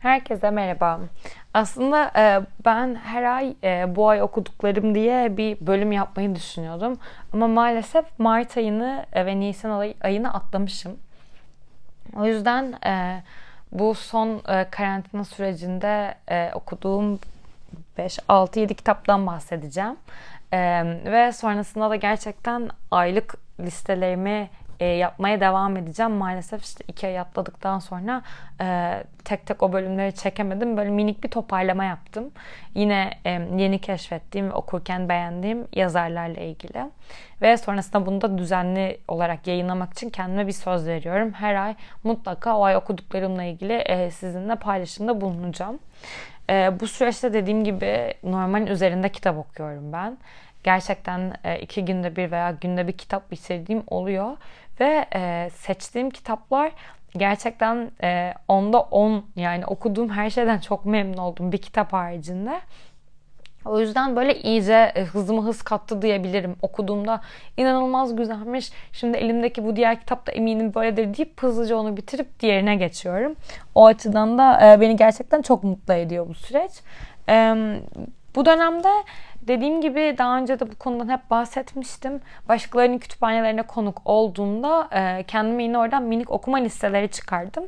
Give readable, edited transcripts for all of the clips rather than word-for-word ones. Herkese merhaba. Aslında ben her ay bu ay okuduklarım diye bir bölüm yapmayı düşünüyordum. Ama maalesef Mart ayını ve Nisan ayını atlamışım. O yüzden bu son karantina sürecinde okuduğum 5-6-7 kitaptan bahsedeceğim. Ve sonrasında da gerçekten aylık listelerimi yapmaya devam edeceğim. Maalesef işte 2 ay atladıktan sonra tek tek o bölümleri çekemedim. Böyle minik bir toparlama yaptım. Yine yeni keşfettiğim, okurken beğendiğim yazarlarla ilgili. Ve sonrasında bunu da düzenli olarak yayınlamak için kendime bir söz veriyorum. Her ay mutlaka o ay okuduklarımla ilgili sizinle paylaşımda bulunacağım. Bu süreçte dediğim gibi normalin üzerinde kitap okuyorum ben. Gerçekten 2 günde bir veya günde bir kitap bitirdiğim oluyor. Ve seçtiğim kitaplar gerçekten 10'da 10, yani okuduğum her şeyden çok memnun oldum bir kitap haricinde. O yüzden böyle iyice hızıma hız kattı diyebilirim. Okuduğumda inanılmaz güzelmiş, şimdi elimdeki bu diğer kitap da eminim böyledir deyip hızlıca onu bitirip diğerine geçiyorum. O açıdan da beni gerçekten çok mutlu ediyor bu süreç. Bu dönemde dediğim gibi daha önce de bu konudan hep bahsetmiştim. Başkalarının kütüphanelerine konuk olduğumda kendime yine oradan minik okuma listeleri çıkardım.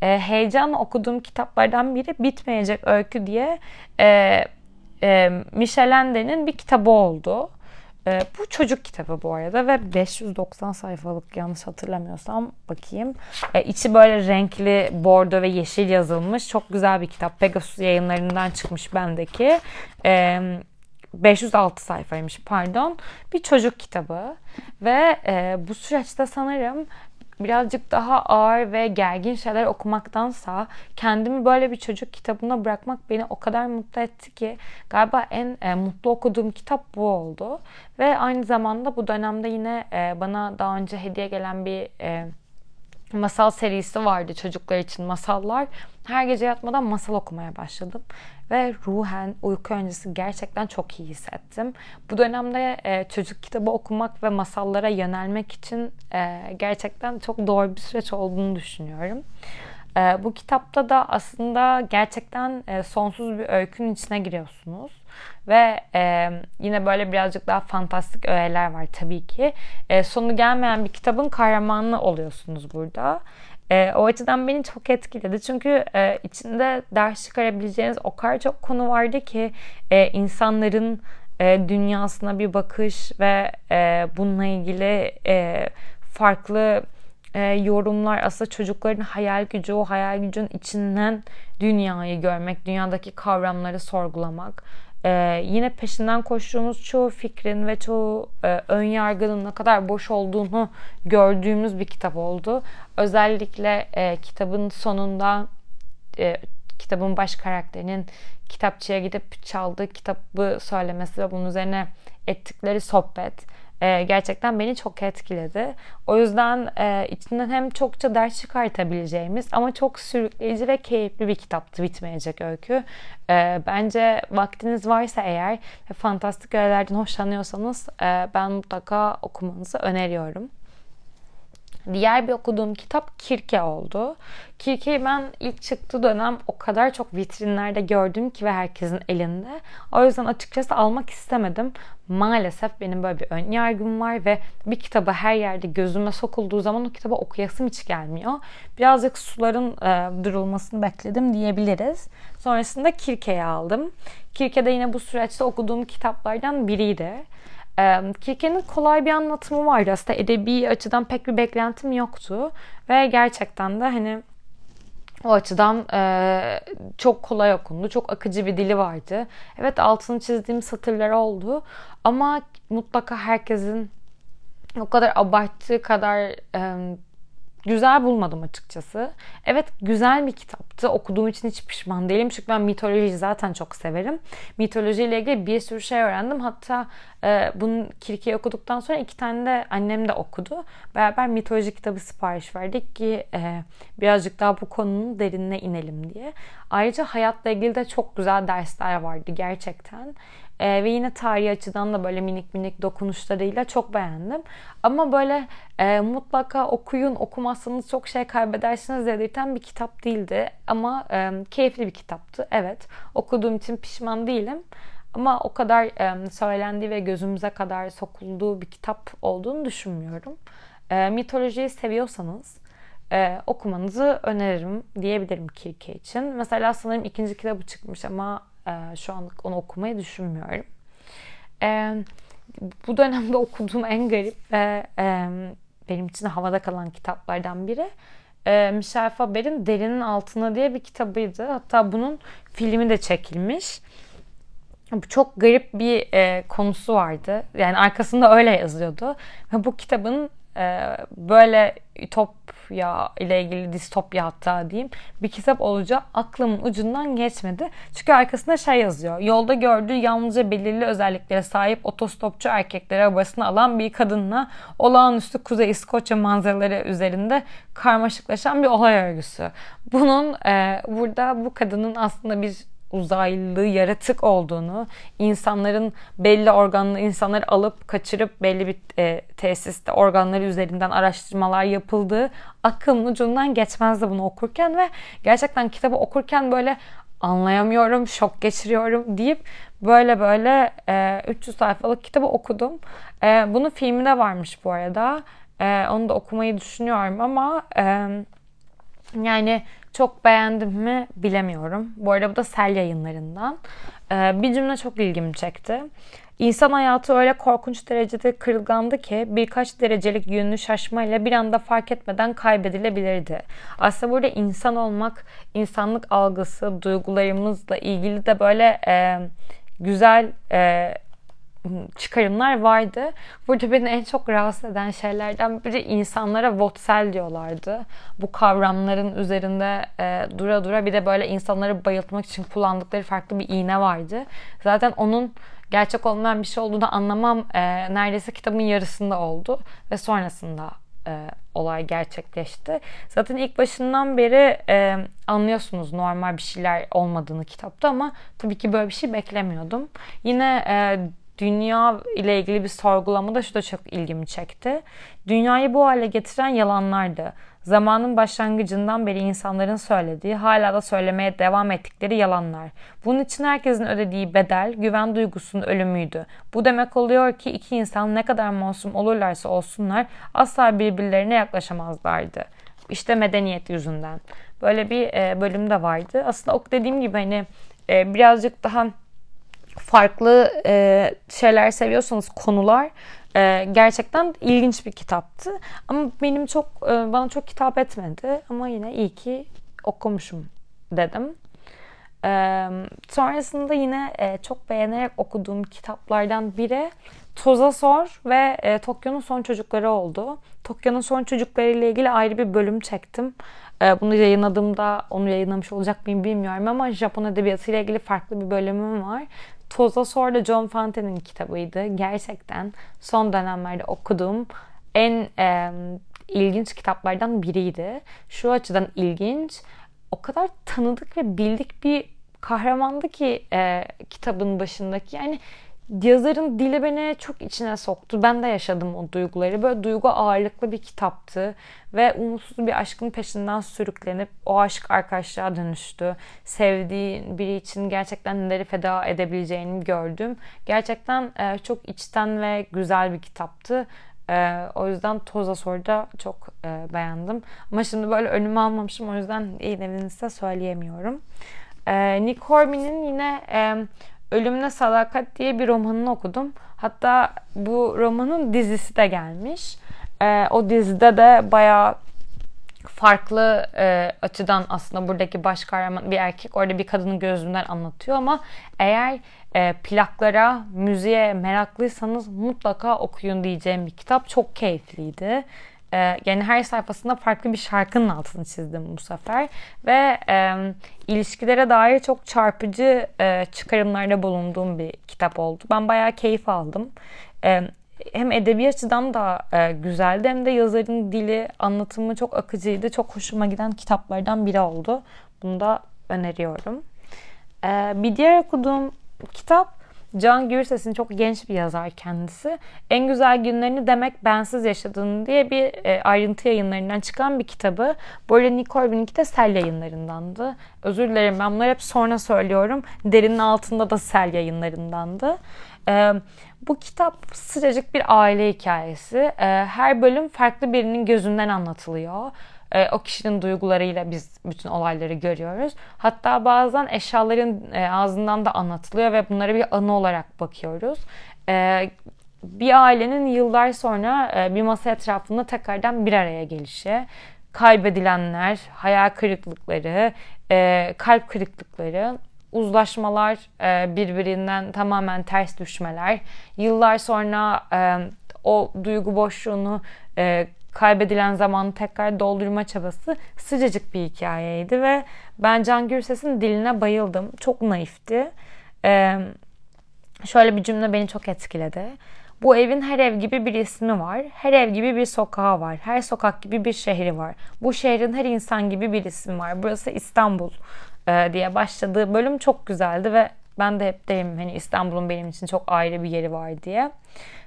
Heyecanla okuduğum kitaplardan biri Bitmeyecek Öykü diye Michael Ende'nin bir kitabı oldu. Bu çocuk kitabı bu arada ve 590 sayfalık, yanlış hatırlamıyorsam bakayım. İçi böyle renkli bordo ve yeşil yazılmış. Çok güzel bir kitap. Pegasus yayınlarından çıkmış bendeki. 506 sayfaymış pardon. Bir çocuk kitabı ve bu süreçte sanırım birazcık daha ağır ve gergin şeyler okumaktansa kendimi böyle bir çocuk kitabına bırakmak beni o kadar mutlu etti ki galiba en mutlu okuduğum kitap bu oldu. Ve aynı zamanda bu dönemde yine bana daha önce hediye gelen bir masal serisi vardı, çocuklar için masallar. Her gece yatmadan masal okumaya başladım ve ruhen uyku öncesi gerçekten çok iyi hissettim. Bu dönemde çocuk kitabı okumak ve masallara yönelmek için gerçekten çok doğru bir süreç olduğunu düşünüyorum. Bu kitapta da aslında gerçekten sonsuz bir öykünün içine giriyorsunuz. Ve yine böyle birazcık daha fantastik öğeler var tabii ki. Sonu gelmeyen bir kitabın kahramanı oluyorsunuz burada. O açıdan beni çok etkiledi. Çünkü içinde ders çıkarabileceğiniz o kadar çok konu vardı ki insanların dünyasına bir bakış ve bununla ilgili farklı yorumlar, aslında çocukların hayal gücü, o hayal gücün içinden dünyayı görmek, dünyadaki kavramları sorgulamak, yine peşinden koştuğumuz çoğu fikrin ve çoğu ön yargının ne kadar boş olduğunu gördüğümüz bir kitap oldu. Özellikle kitabın sonunda kitabın baş karakterinin kitapçıya gidip çaldığı kitabı söylemesi ve bunun üzerine ettikleri sohbet gerçekten beni çok etkiledi. O yüzden içinden hem çokça ders çıkartabileceğimiz ama çok sürükleyici ve keyifli bir kitaptı Bitmeyecek Öykü. Bence vaktiniz varsa eğer ve fantastik öğelerden hoşlanıyorsanız ben mutlaka okumanızı öneriyorum. Diğer bir okuduğum kitap Kirke oldu. Kirke'yi ben ilk çıktığı dönem o kadar çok vitrinlerde gördüm ki ve herkesin elinde. O yüzden açıkçası almak istemedim. Maalesef benim böyle bir ön yargım var ve bir kitabı her yerde gözüme sokulduğu zaman o kitabı okuyasım hiç gelmiyor. Birazcık suların durulmasını bekledim diyebiliriz. Sonrasında Kirke'yi aldım. Kirke de yine bu süreçte okuduğum kitaplardan biriydi. Kirke'nin kolay bir anlatımı vardı. Aslında edebi açıdan pek bir beklentim yoktu. Ve gerçekten de hani o açıdan çok kolay okundu. Çok akıcı bir dili vardı. Evet, altını çizdiğim satırlar oldu. Ama mutlaka herkesin o kadar abarttığı kadar güzel bulmadım açıkçası. Evet, güzel bir kitaptı. Okuduğum için hiç pişman değilim. Çünkü ben mitolojiyi zaten çok severim. Mitolojiyle ilgili bir sürü şey öğrendim. Hatta bunun Kirke'yi okuduktan sonra 2 tane de annem de okudu. Beraber mitoloji kitabı sipariş verdik ki birazcık daha bu konunun derinine inelim diye. Ayrıca hayatla ilgili de çok güzel dersler vardı gerçekten. Ve yine tarihi açıdan da böyle minik minik dokunuşlarıyla çok beğendim. Ama böyle mutlaka okuyun, okumazsanız çok şey kaybedersiniz dedirten bir kitap değildi. Ama keyifli bir kitaptı. Evet, okuduğum için pişman değilim. Ama o kadar söylendiği ve gözümüze kadar sokulduğu bir kitap olduğunu düşünmüyorum. Mitolojiyi seviyorsanız okumanızı öneririm diyebilirim Kirke için. Mesela sanırım ikinci kitabı çıkmış ama şu anlık onu okumayı düşünmüyorum. Bu dönemde okuduğum en garip ve benim için havada kalan kitaplardan biri Mişer Faber'in Derinin Altına diye bir kitabıydı. Hatta bunun filmi de çekilmiş. Çok garip bir konusu vardı. Yani arkasında öyle yazıyordu. Ve bu kitabın böyle ütopya ile ilgili, distopya hatta diyeyim, bir kitap olacağı aklımın ucundan geçmedi. Çünkü arkasında şey yazıyor. Yolda gördüğü yalnızca belirli özelliklere sahip otostopçu erkeklere arabasını alan bir kadınla olağanüstü Kuzey İskoçya manzaraları üzerinde karmaşıklaşan bir olay örgüsü. Bunun burada bu kadının aslında bir uzaylı yaratık olduğunu, insanların belli organlı insanları alıp kaçırıp belli bir tesiste organları üzerinden araştırmalar yapıldığı aklımın ucundan geçmezdi bunu okurken ve gerçekten kitabı okurken böyle anlayamıyorum, şok geçiriyorum deyip böyle 300 sayfalık kitabı okudum. Bunun filmi de varmış bu arada. Onu da okumayı düşünüyorum ama yani çok beğendim mi bilemiyorum. Bu arada bu da Sel yayınlarından. Bir cümle çok ilgimi çekti. İnsan hayatı öyle korkunç derecede kırılgandı ki birkaç derecelik yönünü şaşmayla bir anda fark etmeden kaybedilebilirdi. Aslında burada insan olmak, insanlık algısı, duygularımızla ilgili de böyle güzel çıkarımlar vardı. Burada beni en çok rahatsız eden şeylerden biri insanlara votsel diyorlardı. Bu kavramların üzerinde dura dura bir de böyle insanları bayıltmak için kullandıkları farklı bir iğne vardı. Zaten onun gerçek olmayan bir şey olduğunu anlamam neredeyse kitabın yarısında oldu ve sonrasında olay gerçekleşti. Zaten ilk başından beri anlıyorsunuz normal bir şeyler olmadığını kitapta ama tabii ki böyle bir şey beklemiyordum. Yine dünya ile ilgili bir sorgulama da şu da çok ilgimi çekti. Dünyayı bu hale getiren yalanlardı. Zamanın başlangıcından beri insanların söylediği, hala da söylemeye devam ettikleri yalanlar. Bunun için herkesin ödediği bedel, güven duygusunun ölümüydü. Bu demek oluyor ki iki insan ne kadar masum olurlarsa olsunlar asla birbirlerine yaklaşamazlardı. İşte medeniyet yüzünden. Böyle bir bölüm de vardı. Aslında dediğim gibi hani birazcık daha farklı şeyler seviyorsanız konular gerçekten ilginç bir kitaptı. Ama benim bana çok hitap etmedi. Ama yine iyi ki okumuşum dedim. Sonrasında yine çok beğenerek okuduğum kitaplardan biri Toza Sor ve Tokyo'nun Son Çocukları oldu. Tokyo'nun Son Çocukları ile ilgili ayrı bir bölüm çektim. Bunu yayınladığımda onu yayınlamış olacak mıyım bilmiyorum ama Japon edebiyatı ile ilgili farklı bir bölümüm var. Toza Sor da John Fante'nin kitabıydı. Gerçekten son dönemlerde okuduğum en ilginç kitaplardan biriydi. Şu açıdan ilginç. O kadar tanıdık ve bildik bir kahramandı ki kitabın başındaki. Yani yazarın dili beni çok içine soktu. Ben de yaşadım o duyguları. Böyle duygu ağırlıklı bir kitaptı. Ve umutsuz bir aşkın peşinden sürüklenip o aşk arkadaşlığa dönüştü. Sevdiğin biri için gerçekten neleri feda edebileceğini gördüm. Gerçekten çok içten ve güzel bir kitaptı. O yüzden Toza Sor'da çok beğendim. Ama şimdi böyle önüme almamışım. O yüzden yine size söyleyemiyorum. Nick Hornby'nin yine Ölümle Salakat diye bir romanını okudum. Hatta bu romanın dizisi de gelmiş. O dizide de bayağı farklı açıdan aslında buradaki baş kahraman bir erkek orada bir kadının gözünden anlatıyor ama eğer plaklara, müziğe meraklıysanız mutlaka okuyun diyeceğim bir kitap. Çok keyifliydi. Yani her sayfasında farklı bir şarkının altını çizdim bu sefer. Ve ilişkilere dair çok çarpıcı çıkarımlarda bulunduğum bir kitap oldu. Ben bayağı keyif aldım. Hem edebi açıdan da güzeldi hem de yazarın dili, anlatımı çok akıcıydı. Çok hoşuma giden kitaplardan biri oldu. Bunu da öneriyorum. Bir diğer okuduğum kitap Can Gürses'in çok genç bir yazar kendisi. En Güzel Günlerini Demek Bensiz Yaşadın diye bir Ayrıntı yayınlarından çıkan bir kitabı. Bu arada Nick Hornby'ninki de Sel yayınlarındandı. Özür dilerim, ben bunları hep sonra söylüyorum. Derinin Altında da Sel yayınlarındandı. Bu kitap sıcacık bir aile hikayesi. Her bölüm farklı birinin gözünden anlatılıyor. O kişinin duygularıyla biz bütün olayları görüyoruz. Hatta bazen eşyaların ağzından da anlatılıyor ve bunlara bir anı olarak bakıyoruz. Bir ailenin yıllar sonra bir masa etrafında tekrardan bir araya gelişi, kaybedilenler, hayal kırıklıkları, kalp kırıklıkları, uzlaşmalar, birbirinden tamamen ters düşmeler, yıllar sonra o duygu boşluğunu kaybedilen zamanı tekrar doldurma çabası sıcacık bir hikayeydi ve ben Can Gürses'in diline bayıldım. Çok naifti. Şöyle bir cümle beni çok etkiledi. Bu evin her ev gibi bir ismi var. Her ev gibi bir sokağı var. Her sokak gibi bir şehri var. Bu şehrin her insan gibi bir ismi var. Burası İstanbul diye başladığı bölüm çok güzeldi ve ben de hep derim hani İstanbul'un benim için çok ayrı bir yeri var diye.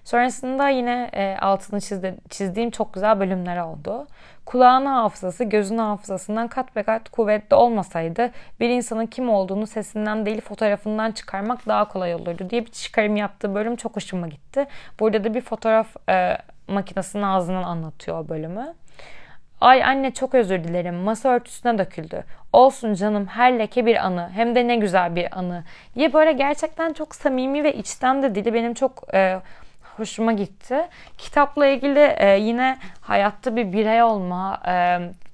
Sonrasında yine altını çizdiğim çok güzel bölümler oldu. Kulağın hafızası gözün hafızasından kat be kat kuvvetli olmasaydı bir insanın kim olduğunu sesinden değil fotoğrafından çıkarmak daha kolay olurdu diye bir çıkarım yaptığı bölüm çok hoşuma gitti. Burada da bir fotoğraf makinesinin ağzından anlatıyor o bölümü. Ay anne çok özür dilerim. Masa örtüsüne döküldü. Olsun canım, her leke bir anı. Hem de ne güzel bir anı. Diye böyle gerçekten çok samimi ve içten de dili benim çok hoşuma gitti. Kitapla ilgili yine hayatta bir birey olma,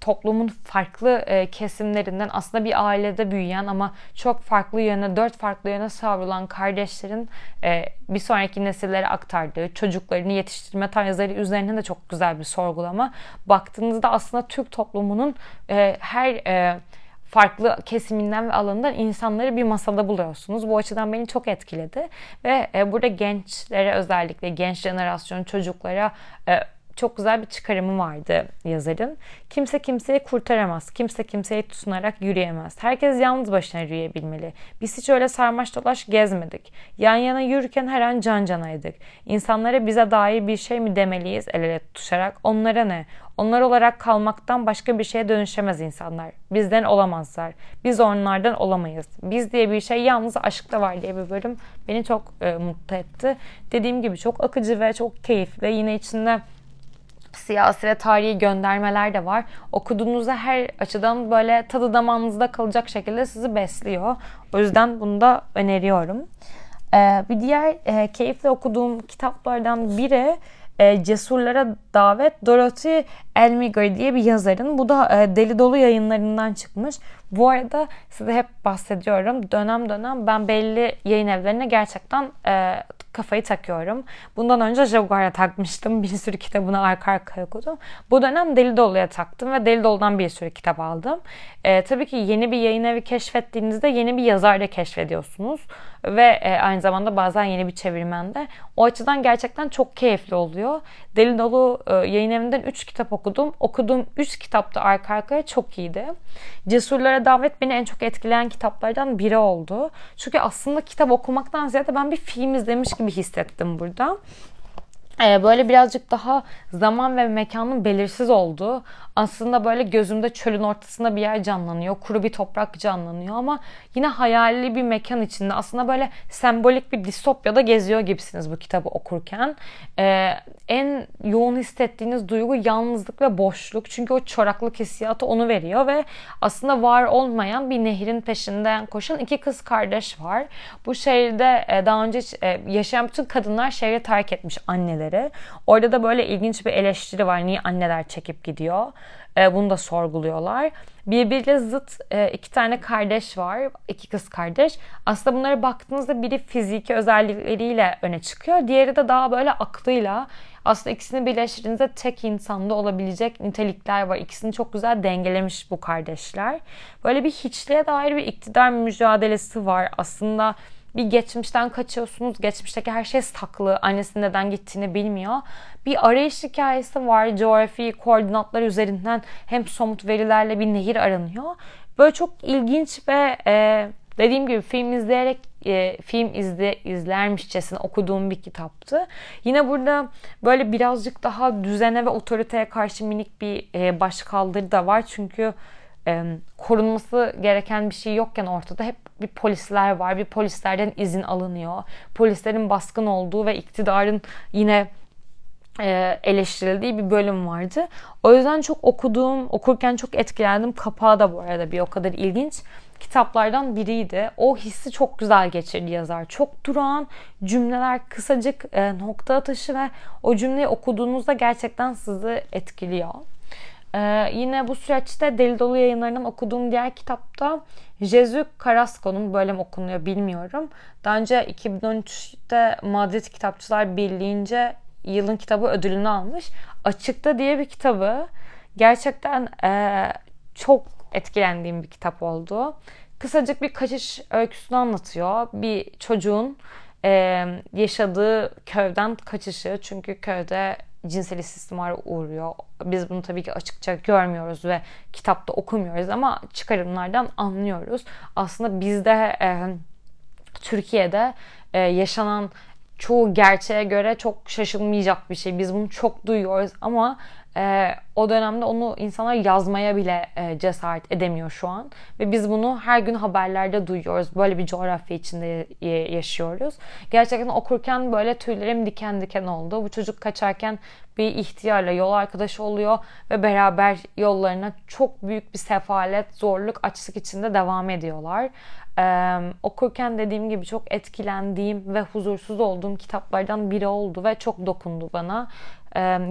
toplumun farklı kesimlerinden aslında bir ailede büyüyen ama çok farklı yöne, 4 farklı yöne savrulan kardeşlerin bir sonraki nesillere aktardığı, çocuklarını yetiştirme tarzları üzerine de çok güzel bir sorgulama. Baktığınızda aslında Türk toplumunun her farklı kesiminden ve alanından insanları bir masada buluyorsunuz. Bu açıdan beni çok etkiledi. Ve burada gençlere, özellikle genç jenerasyon çocuklara çok güzel bir çıkarımı vardı yazarın. Kimse kimseyi kurtaramaz. Kimse kimseyi tutunarak yürüyemez. Herkes yalnız başına yürüyebilmeli. Biz hiç öyle sarmaş dolaş gezmedik. Yan yana yürürken her an can canaydık. İnsanlara bize dair bir şey mi demeliyiz el ele tutuşarak? Onlara ne? Onlar olarak kalmaktan başka bir şeye dönüşemez insanlar. Bizden olamazlar. Biz onlardan olamayız. Biz diye bir şey yalnız aşkta var diye bir bölüm beni çok mutlu etti. Dediğim gibi çok akıcı ve çok keyifli. Yine içinde siyasi ve tarihi göndermeler de var. Okuduğunuzda her açıdan böyle tadı damağınızda kalacak şekilde sizi besliyor. O yüzden bunu da öneriyorum. Bir diğer keyifle okuduğum kitaplardan biri Cesurlara Davet, Dorothy Elmigay diye bir yazarın. Bu da Deli Dolu yayınlarından çıkmış. Bu arada size hep bahsediyorum. Dönem dönem ben belli yayın evlerine gerçekten kafayı takıyorum. Bundan önce Jaguar'a takmıştım. Bir sürü kitabını arka arkaya okudum. Bu dönem Deli Dolu'ya taktım ve Deli Dolu'dan bir sürü kitap aldım. Tabii ki yeni bir yayın evi keşfettiğinizde yeni bir yazar da keşfediyorsunuz. Ve aynı zamanda bazen yeni bir çevirmen de. O açıdan gerçekten çok keyifli oluyor. Deli Dolu yayın evinden 3 kitap okudum. Okuduğum 3 kitap da arka arkaya çok iyiydi. Cesurlara Davet beni en çok etkileyen kitaplardan biri oldu. Çünkü aslında kitap okumaktan ziyade ben bir film izlemiş gibi hissettim burada. Böyle birazcık daha zaman ve mekanın belirsiz olduğu, aslında böyle gözümde çölün ortasında bir yer canlanıyor, kuru bir toprak canlanıyor ama yine hayali bir mekan içinde, aslında böyle sembolik bir distopyada geziyor gibisiniz bu kitabı okurken. En yoğun hissettiğiniz duygu yalnızlık ve boşluk, çünkü o çoraklık hissiyatı onu veriyor ve aslında var olmayan bir nehrin peşinden koşan 2 kız kardeş var. Bu şehirde daha önce yaşayan bütün kadınlar şehri terk etmiş, anneleri. Orada da böyle ilginç bir eleştiri var. Niye anneler çekip gidiyor? Bunu da sorguluyorlar. Birbiriyle zıt 2 tane kardeş var. 2 kız kardeş. Aslında bunlara baktığınızda biri fiziki özellikleriyle öne çıkıyor. Diğeri de daha böyle aklıyla. Aslında ikisini birleştirdiğinizde tek insanda olabilecek nitelikler var. İkisini çok güzel dengelemiş bu kardeşler. Böyle bir hiçliğe dair bir iktidar mücadelesi var. Aslında bir geçmişten kaçıyorsunuz. Geçmişteki her şey saklı. Annesi neden gittiğini bilmiyor. Bir arayış hikayesi var. Coğrafi koordinatlar üzerinden hem somut verilerle bir nehir aranıyor. Böyle çok ilginç ve dediğim gibi film izleyerek film izlermişçesine okuduğum bir kitaptı. Yine burada böyle birazcık daha düzene ve otoriteye karşı minik bir başkaldırı da var. Çünkü korunması gereken bir şey yokken ortada hep bir polisler var. Bir polislerden izin alınıyor. Polislerin baskın olduğu ve iktidarın yine eleştirildiği bir bölüm vardı. O yüzden çok okurken çok etkilendim. Kapağı da bu arada bir o kadar ilginç kitaplardan biriydi. O hissi çok güzel geçirdi yazar. Çok durağan cümleler, kısacık nokta atışı ve o cümleyi okuduğunuzda gerçekten sizi etkiliyor. Yine bu süreçte Deli Dolu yayınlarından okuduğum diğer kitapta Jezu Karasko'nun, böyle mi okunuyor bilmiyorum. Daha önce 2013'te Madrid Kitapçılar Birliği'nce yılın kitabı ödülünü almış. Açıkta diye bir kitabı. Gerçekten çok etkilendiğim bir kitap oldu. Kısacık bir kaçış öyküsünü anlatıyor. Bir çocuğun yaşadığı köyden kaçışı. Çünkü köyde cinsel istismara uğruyor. Biz bunu tabii ki açıkça görmüyoruz ve kitapta okumuyoruz ama çıkarımlardan anlıyoruz. Aslında bizde Türkiye'de yaşanan çoğu gerçeğe göre çok şaşılmayacak bir şey. Biz bunu çok duyuyoruz ama o dönemde onu insanlar yazmaya bile cesaret edemiyor şu an. Ve biz bunu her gün haberlerde duyuyoruz. Böyle bir coğrafya içinde yaşıyoruz. Gerçekten okurken böyle tüylerim diken diken oldu. Bu çocuk kaçarken bir ihtiyarla yol arkadaşı oluyor ve beraber yollarına çok büyük bir sefalet, zorluk, açlık içinde devam ediyorlar. Okurken dediğim gibi çok etkilendiğim ve huzursuz olduğum kitaplardan biri oldu ve çok dokundu bana.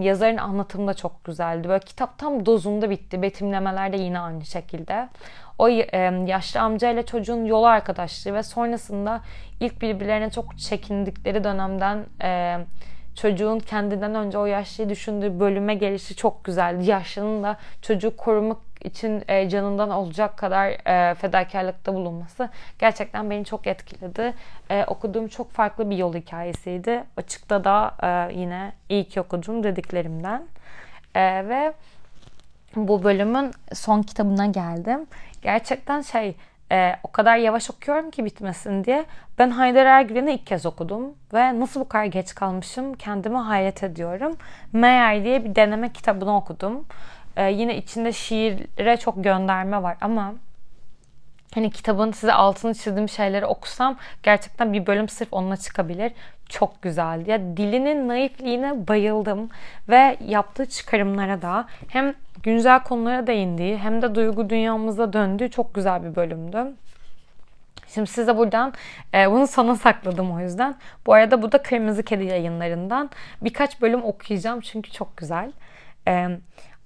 Yazarın anlatımı da çok güzeldi. Böyle kitap tam dozunda bitti. Betimlemeler de yine aynı şekilde. O yaşlı amcayla çocuğun yol arkadaşlığı ve sonrasında ilk birbirlerine çok çekindikleri dönemden çocuğun kendinden önce o yaşlıyı düşündüğü bölüme gelişi çok güzeldi. Yaşlının da çocuğu korumak için canından olacak kadar fedakarlıkta bulunması gerçekten beni çok etkiledi. Okuduğum çok farklı bir yol hikayesiydi. Açıkta da yine iyi ki okudum dediklerimden. Ve bu bölümün son kitabına geldim. Gerçekten o kadar yavaş okuyorum ki bitmesin diye. Ben Haydar Ergülen'i ilk kez okudum ve nasıl bu kadar geç kalmışım kendime hayret ediyorum. Meğer diye bir deneme kitabını okudum. Yine içinde şiire çok gönderme var ama hani kitabın size altını çizdiğim şeyleri okusam gerçekten bir bölüm sırf onunla çıkabilir. Çok güzeldi. Ya, dilinin naifliğine bayıldım ve yaptığı çıkarımlara da hem güncel konulara değindiği hem de duygu dünyamıza döndüğü çok güzel bir bölümdü. Şimdi size buradan bunu sona sakladım o yüzden. Bu arada bu da Kırmızı Kedi yayınlarından. Birkaç bölüm okuyacağım çünkü çok güzel.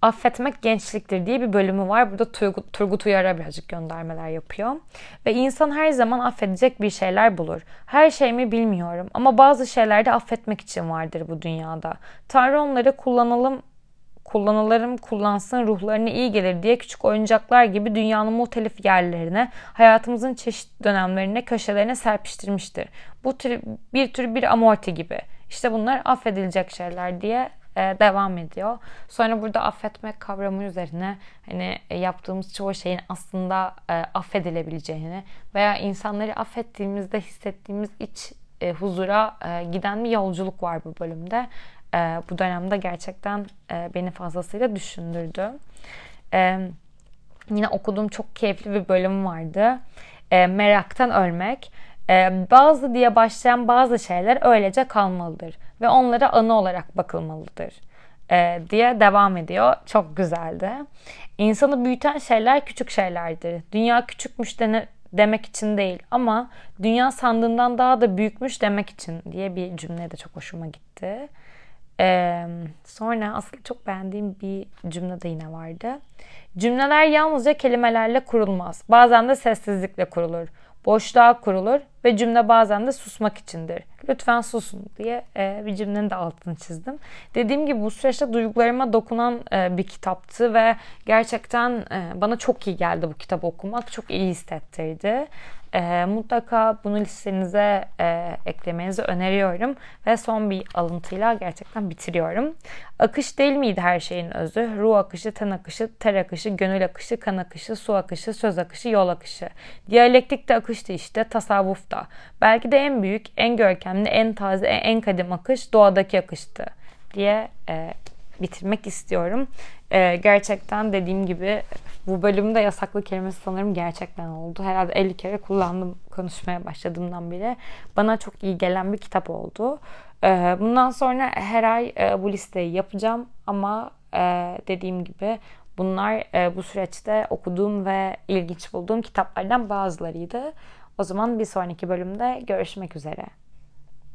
Affetmek gençliktir diye bir bölümü var. Burada Turgut Uyar'a birazcık göndermeler yapıyor. Ve insan her zaman affedecek bir şeyler bulur. Her şey mi bilmiyorum ama bazı şeyler de affetmek için vardır bu dünyada. Tanrı onları kullanılırım kullansın, ruhlarına iyi gelir diye küçük oyuncaklar gibi dünyanın muhtelif yerlerine, hayatımızın çeşitli dönemlerine, köşelerine serpiştirmiştir. Bu tür, bir tür bir amorti gibi. İşte bunlar affedilecek şeyler diye devam ediyor. Sonra burada affetmek kavramı üzerine hani yaptığımız çoğu şeyin aslında affedilebileceğini veya insanları affettiğimizde hissettiğimiz iç huzura giden bir yolculuk var bu bölümde. Bu dönemde gerçekten beni fazlasıyla düşündürdü. Yine okuduğum çok keyifli bir bölüm vardı. Meraktan ölmek. Bazı diye başlayan bazı şeyler öylece kalmalıdır ve onlara anı olarak bakılmalıdır diye devam ediyor. Çok güzeldi. İnsanı büyüten şeyler küçük şeylerdir. Dünya küçükmüş demek için değil ama dünya sandığından daha da büyükmüş demek için diye bir cümle de çok hoşuma gitti. Sonra aslında çok beğendiğim bir cümle de yine vardı. Cümleler yalnızca kelimelerle kurulmaz. Bazen de sessizlikle kurulur. Boşluğa kurulur ve cümle bazen de susmak içindir. lütfen susun diye bir cümlenin de altını çizdim. Dediğim gibi bu süreçte duygularıma dokunan bir kitaptı ve gerçekten bana çok iyi geldi bu kitabı okumak. Çok iyi hissettirdi. Mutlaka bunu listenize eklemenizi öneriyorum. Ve son bir alıntıyla gerçekten bitiriyorum. Akış değil miydi her şeyin özü? Ruh akışı, ten akışı, ter akışı, gönül akışı, kan akışı, su akışı, söz akışı, yol akışı. Diyalektik de akıştı işte, tasavvuf da. Belki de en büyük, en görkemli, en taze, en kadim akış doğadaki akıştı diye bitirmek istiyorum. Gerçekten dediğim gibi bu bölümde yasaklı kelimesi sanırım gerçekten oldu. Herhalde 50 kere kullandım konuşmaya başladığımdan bile. Bana çok iyi gelen bir kitap oldu. Bundan sonra her ay bu listeyi yapacağım ama dediğim gibi bunlar bu süreçte okuduğum ve ilginç bulduğum kitaplardan bazılarıydı. O zaman bir sonraki bölümde görüşmek üzere.